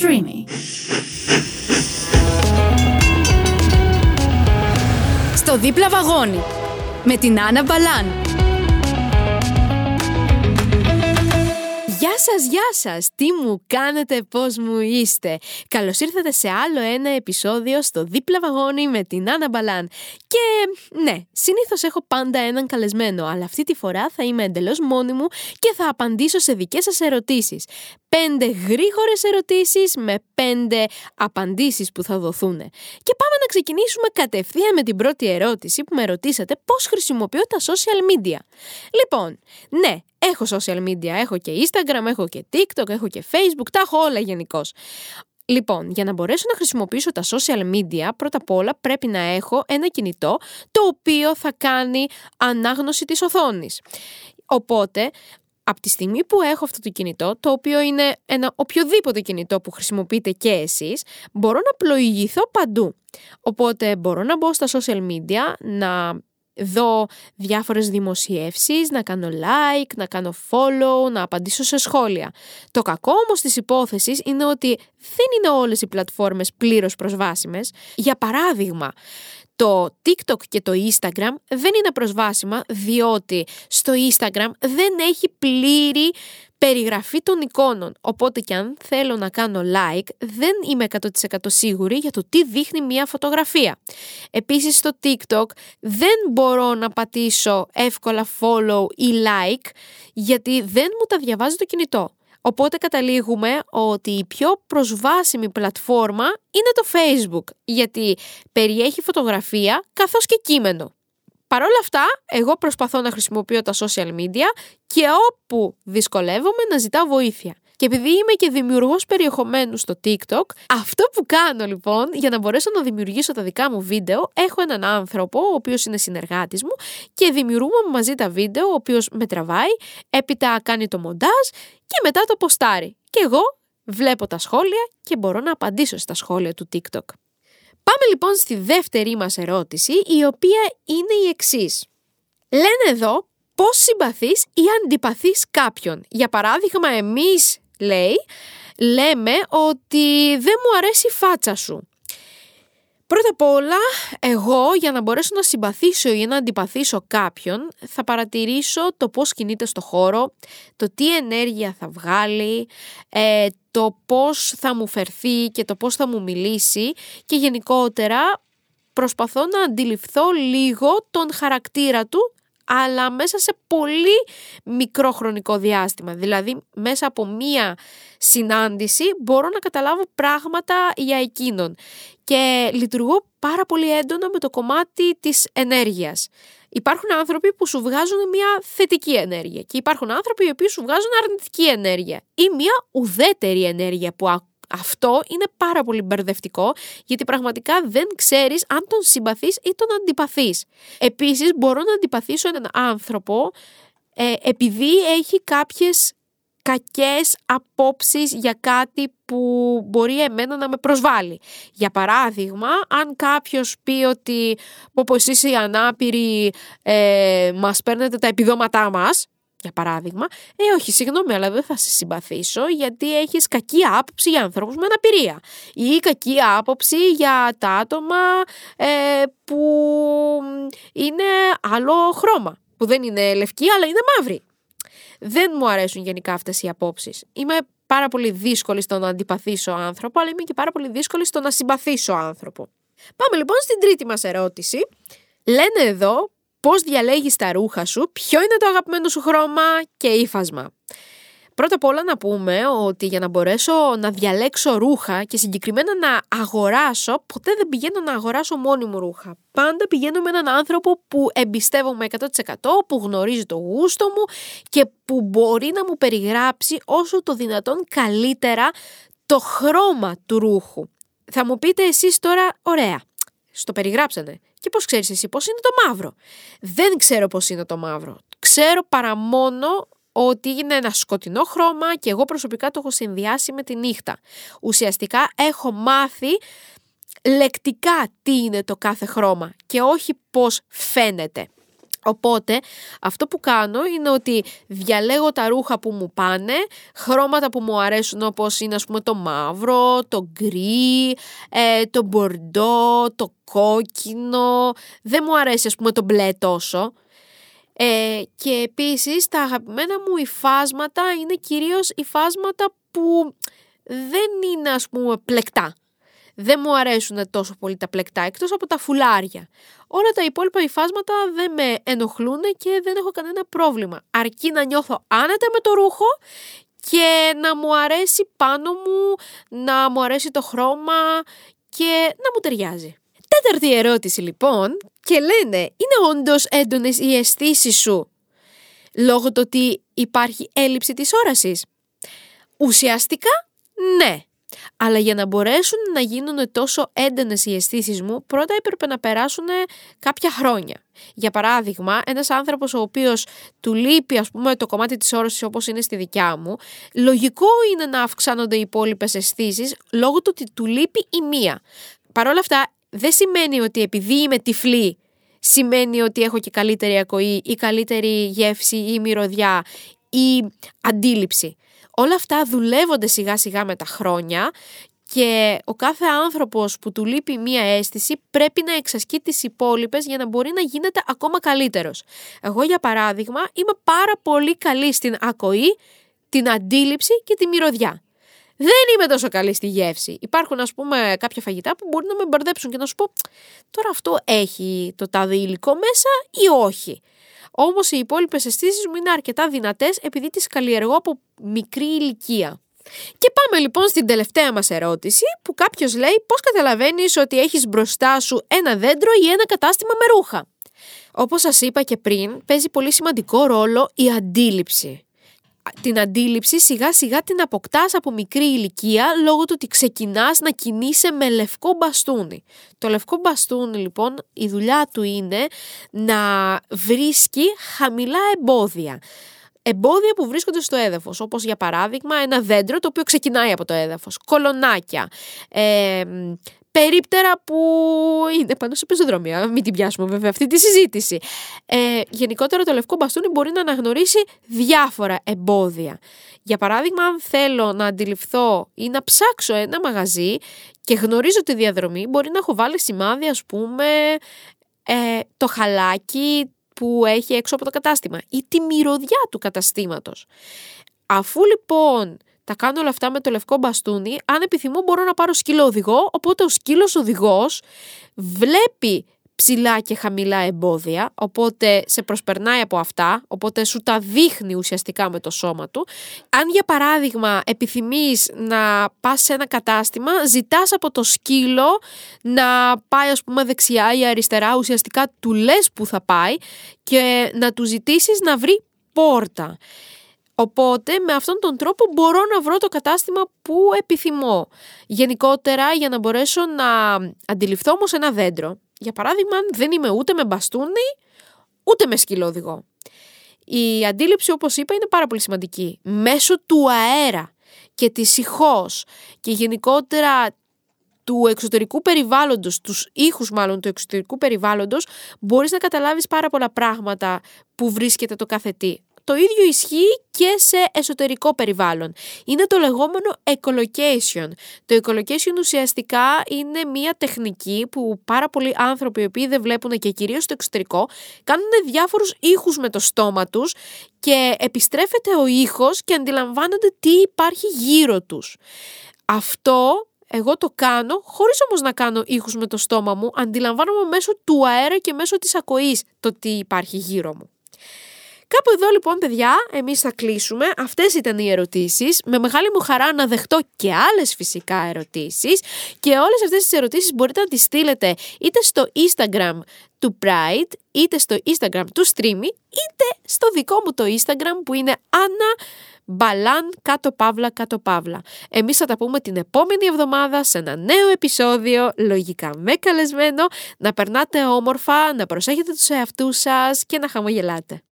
Streamy. Στο Δίπλα Βαγόνι με την Άννα Μπαλάν. Γεια σας, τι μου κάνετε, πώς μου είστε. Καλώς ήρθατε σε άλλο ένα επεισόδιο στο Δίπλα Βαγόνι με την Άννα Μπαλάν. Και ναι, συνήθως έχω πάντα έναν καλεσμένο, αλλά αυτή τη φορά θα είμαι εντελώς μόνη μου και θα απαντήσω σε δικές σας ερωτήσεις. 5 γρήγορες ερωτήσεις με 5 απαντήσεις που θα δοθούν. Και πάμε να ξεκινήσουμε κατευθείαν με την πρώτη ερώτηση που με ρωτήσατε, πώς χρησιμοποιώ τα social media. Λοιπόν, ναι, έχω social media, έχω και Instagram, έχω και TikTok, έχω και Facebook, τα έχω όλα γενικώς. Λοιπόν, για να μπορέσω να χρησιμοποιήσω τα social media, πρώτα απ' όλα πρέπει να έχω ένα κινητό το οποίο θα κάνει ανάγνωση της οθόνης. Οπότε, από τη στιγμή που έχω αυτό το κινητό, το οποίο είναι ένα οποιοδήποτε κινητό που χρησιμοποιείτε και εσείς, μπορώ να πλοηγηθώ παντού. Οπότε μπορώ να μπω στα social media, να δω διάφορες δημοσιεύσεις, να κάνω like, να κάνω follow, να απαντήσω σε σχόλια. Το κακό όμως της υπόθεσης είναι ότι δεν είναι όλες οι πλατφόρμες πλήρως προσβάσιμες. Για παράδειγμα, το TikTok και το Instagram δεν είναι προσβάσιμα, διότι στο Instagram δεν έχει πλήρη περιγραφή των εικόνων. Οπότε και αν θέλω να κάνω like, δεν είμαι 100% σίγουρη για το τι δείχνει μια φωτογραφία. Επίσης στο TikTok δεν μπορώ να πατήσω εύκολα follow ή like, γιατί δεν μου τα διαβάζει το κινητό. Οπότε καταλήγουμε ότι η πιο προσβάσιμη πλατφόρμα είναι το Facebook, γιατί περιέχει φωτογραφία καθώς και κείμενο. Παρ' όλα αυτά, εγώ προσπαθώ να χρησιμοποιώ τα social media και όπου δυσκολεύομαι να ζητάω βοήθεια. Και επειδή είμαι και δημιουργός περιεχομένου στο TikTok, αυτό που κάνω λοιπόν για να μπορέσω να δημιουργήσω τα δικά μου βίντεο, έχω έναν άνθρωπο ο οποίος είναι συνεργάτης μου και δημιουργούμε μαζί τα βίντεο, ο οποίος με τραβάει, έπειτα κάνει το μοντάζ και μετά το ποστάρει. Και εγώ βλέπω τα σχόλια και μπορώ να απαντήσω στα σχόλια του TikTok. Πάμε λοιπόν στη δεύτερη μας ερώτηση, η οποία είναι η εξής. Λένε εδώ πώς συμπαθείς ή αντιπαθείς κάποιον. Για παράδειγμα, εμείς λέμε ότι δεν μου αρέσει η φάτσα σου. Πρώτα απ' όλα, εγώ για να μπορέσω να συμπαθήσω ή να αντιπαθήσω κάποιον, θα παρατηρήσω το πώς κινείται στο χώρο, το τι ενέργεια θα βγάλει, το πώς θα μου φερθεί και το πώς θα μου μιλήσει και γενικότερα προσπαθώ να αντιληφθώ λίγο τον χαρακτήρα του, αλλά μέσα σε πολύ μικρό χρονικό διάστημα. Δηλαδή, μέσα από μία συνάντηση μπορώ να καταλάβω πράγματα για εκείνον. Και λειτουργώ πάρα πολύ έντονα με το κομμάτι της ενέργειας. Υπάρχουν άνθρωποι που σου βγάζουν μία θετική ενέργεια και υπάρχουν άνθρωποι οι οποίοι σου βγάζουν αρνητική ενέργεια ή μία ουδέτερη ενέργεια που αυτό είναι πάρα πολύ μπερδευτικό, γιατί πραγματικά δεν ξέρεις αν τον συμπαθείς ή τον αντιπαθείς. Επίσης, μπορώ να αντιπαθήσω έναν άνθρωπο επειδή έχει κάποιες κακές απόψεις για κάτι που μπορεί εμένα να με προσβάλλει. Για παράδειγμα, αν κάποιος πει ότι όπως είσαι οι ανάπηροι μας παίρνετε τα επιδόματά μας, για παράδειγμα, όχι, συγγνώμη, αλλά δεν θα σε συμπαθήσω γιατί έχεις κακή άποψη για ανθρώπους με αναπηρία ή κακή άποψη για τα άτομα που είναι άλλο χρώμα, που δεν είναι λευκή αλλά είναι μαύρη. Δεν μου αρέσουν γενικά αυτές οι απόψεις. Είμαι πάρα πολύ δύσκολη στο να αντιπαθήσω άνθρωπο, αλλά είμαι και πάρα πολύ δύσκολη στο να συμπαθήσω άνθρωπο. Πάμε λοιπόν στην τρίτη μας ερώτηση. Λένε εδώ πώς διαλέγεις τα ρούχα σου, ποιο είναι το αγαπημένο σου χρώμα και ύφασμα. Πρώτα απ' όλα να πούμε ότι για να μπορέσω να διαλέξω ρούχα και συγκεκριμένα να αγοράσω, ποτέ δεν πηγαίνω να αγοράσω μόνη μου ρούχα. Πάντα πηγαίνω με έναν άνθρωπο που εμπιστεύομαι 100%, που γνωρίζει το γούστο μου και που μπορεί να μου περιγράψει όσο το δυνατόν καλύτερα το χρώμα του ρούχου. Θα μου πείτε εσείς τώρα, ωραία, στο περιγράψανε. Και πώς ξέρεις εσύ πώς είναι το μαύρο? Δεν ξέρω πώς είναι το μαύρο. Ξέρω παρά μόνο ότι είναι ένα σκοτεινό χρώμα και εγώ προσωπικά το έχω συνδυάσει με τη νύχτα. Ουσιαστικά έχω μάθει λεκτικά τι είναι το κάθε χρώμα και όχι πώς φαίνεται. Οπότε αυτό που κάνω είναι ότι διαλέγω τα ρούχα που μου πάνε, χρώματα που μου αρέσουν, όπως είναι ας πούμε το μαύρο, το γκρι, το μπορντό, το κόκκινο. Δεν μου αρέσει ας πούμε το μπλε τόσο. Και επίσης τα αγαπημένα μου υφάσματα είναι κυρίως υφάσματα που δεν είναι ας πούμε πλεκτά. Δεν μου αρέσουν τόσο πολύ τα πλεκτά, εκτός από τα φουλάρια. Όλα τα υπόλοιπα υφάσματα δεν με ενοχλούν και δεν έχω κανένα πρόβλημα. Αρκεί να νιώθω άνετα με το ρούχο και να μου αρέσει πάνω μου, να μου αρέσει το χρώμα και να μου ταιριάζει. Τέταρτη ερώτηση λοιπόν, και λένε, είναι όντως έντονες οι αισθήσεις σου λόγω του ότι υπάρχει έλλειψη της όρασης? Ουσιαστικά ναι. Αλλά για να μπορέσουν να γίνουν τόσο έντονες οι αισθήσεις μου, πρώτα έπρεπε να περάσουν κάποια χρόνια. Για παράδειγμα, ένας άνθρωπος ο οποίος του λείπει ας πούμε το κομμάτι της όρασης όπως είναι στη δικιά μου, λογικό είναι να αυξάνονται οι υπόλοιπες αισθήσεις λόγω του ότι του λείπει η μία. Παρ' όλα αυτά, δεν σημαίνει ότι επειδή είμαι τυφλή, σημαίνει ότι έχω και καλύτερη ακοή ή καλύτερη γεύση ή μυρωδιά ή αντίληψη. Όλα αυτά δουλεύονται σιγά σιγά με τα χρόνια και ο κάθε άνθρωπος που του λείπει μία αίσθηση πρέπει να εξασκεί τις υπόλοιπες για να μπορεί να γίνεται ακόμα καλύτερος. Εγώ για παράδειγμα είμαι πάρα πολύ καλή στην ακοή, την αντίληψη και τη μυρωδιά. Δεν είμαι τόσο καλή στη γεύση. Υπάρχουν ας πούμε κάποια φαγητά που μπορεί να με μπερδέψουν και να σου πω τώρα αυτό έχει το τάδε υλικό μέσα ή όχι. Όμως οι υπόλοιπες αισθήσεις μου είναι αρκετά δυνατές επειδή τις καλλιεργώ από μικρή ηλικία. Και πάμε λοιπόν στην τελευταία μας ερώτηση που κάποιος λέει πώς καταλαβαίνεις ότι έχεις μπροστά σου ένα δέντρο ή ένα κατάστημα με ρούχα. Όπως σας είπα και πριν, παίζει πολύ σημαντικό ρόλο η αντίληψη. Την αντίληψη σιγά σιγά την αποκτάς από μικρή ηλικία λόγω του ότι ξεκινάς να κινείσαι με λευκό μπαστούνι. Το λευκό μπαστούνι λοιπόν η δουλειά του είναι να βρίσκει χαμηλά εμπόδια. Εμπόδια που βρίσκονται στο έδαφος, όπως για παράδειγμα ένα δέντρο το οποίο ξεκινάει από το έδαφος, κολονάκια, περίπτερα που είναι πάνω σε πεζοδρόμια, μην την πιάσουμε βέβαια αυτή τη συζήτηση. Γενικότερα το λευκό μπαστούνι μπορεί να αναγνωρίσει διάφορα εμπόδια. Για παράδειγμα, αν θέλω να αντιληφθώ ή να ψάξω ένα μαγαζί και γνωρίζω τη διαδρομή, μπορεί να έχω βάλει σημάδι, ας πούμε, το χαλάκι που έχει έξω από το κατάστημα ή τη μυρωδιά του καταστήματος. Αφού λοιπόν τα κάνω όλα αυτά με το λευκό μπαστούνι, αν επιθυμώ μπορώ να πάρω σκύλο οδηγό, οπότε ο σκύλος οδηγός βλέπει ψηλά και χαμηλά εμπόδια, οπότε σε προσπερνάει από αυτά, οπότε σου τα δείχνει ουσιαστικά με το σώμα του. Αν για παράδειγμα επιθυμείς να πας σε ένα κατάστημα, ζητάς από το σκύλο να πάει ας πούμε δεξιά ή αριστερά, ουσιαστικά του λες που θα πάει και να του ζητήσεις να βρει πόρτα. Οπότε με αυτόν τον τρόπο μπορώ να βρω το κατάστημα που επιθυμώ. Γενικότερα για να μπορέσω να αντιληφθώ όμως ένα δέντρο. Για παράδειγμα δεν είμαι ούτε με μπαστούνι ούτε με σκύλο οδηγό. Η αντίληψη όπως είπα είναι πάρα πολύ σημαντική. Μέσω του αέρα και της ηχός και γενικότερα του εξωτερικού περιβάλλοντος, τους ήχους μάλλον του εξωτερικού περιβάλλοντος, μπορείς να καταλάβεις πάρα πολλά πράγματα που βρίσκεται το κάθε τι. Το ίδιο ισχύει και σε εσωτερικό περιβάλλον. Είναι το λεγόμενο echolocation. Το echolocation ουσιαστικά είναι μια τεχνική που πάρα πολλοί άνθρωποι οι οποίοι δεν βλέπουν και κυρίως στο εξωτερικό κάνουν διάφορους ήχους με το στόμα τους και επιστρέφεται ο ήχος και αντιλαμβάνονται τι υπάρχει γύρω τους. Αυτό εγώ το κάνω χωρίς όμως να κάνω ήχους με το στόμα μου, αντιλαμβάνομαι μέσω του αέρα και μέσω της ακοής το τι υπάρχει γύρω μου. Κάπου εδώ λοιπόν παιδιά, εμείς θα κλείσουμε. Αυτές ήταν οι ερωτήσεις. Με μεγάλη μου χαρά να δεχτώ και άλλες φυσικά ερωτήσεις. Και όλες αυτές τις ερωτήσεις μπορείτε να τις στείλετε είτε στο Instagram του Pride, είτε στο Instagram του Streamy, είτε στο δικό μου το Instagram που είναι Άννα Μπαλάν __. Εμείς θα τα πούμε την επόμενη εβδομάδα σε ένα νέο επεισόδιο, λογικά με καλεσμένο. Να περνάτε όμορφα, να προσέχετε τους εαυτούς σας και να χαμογελάτε.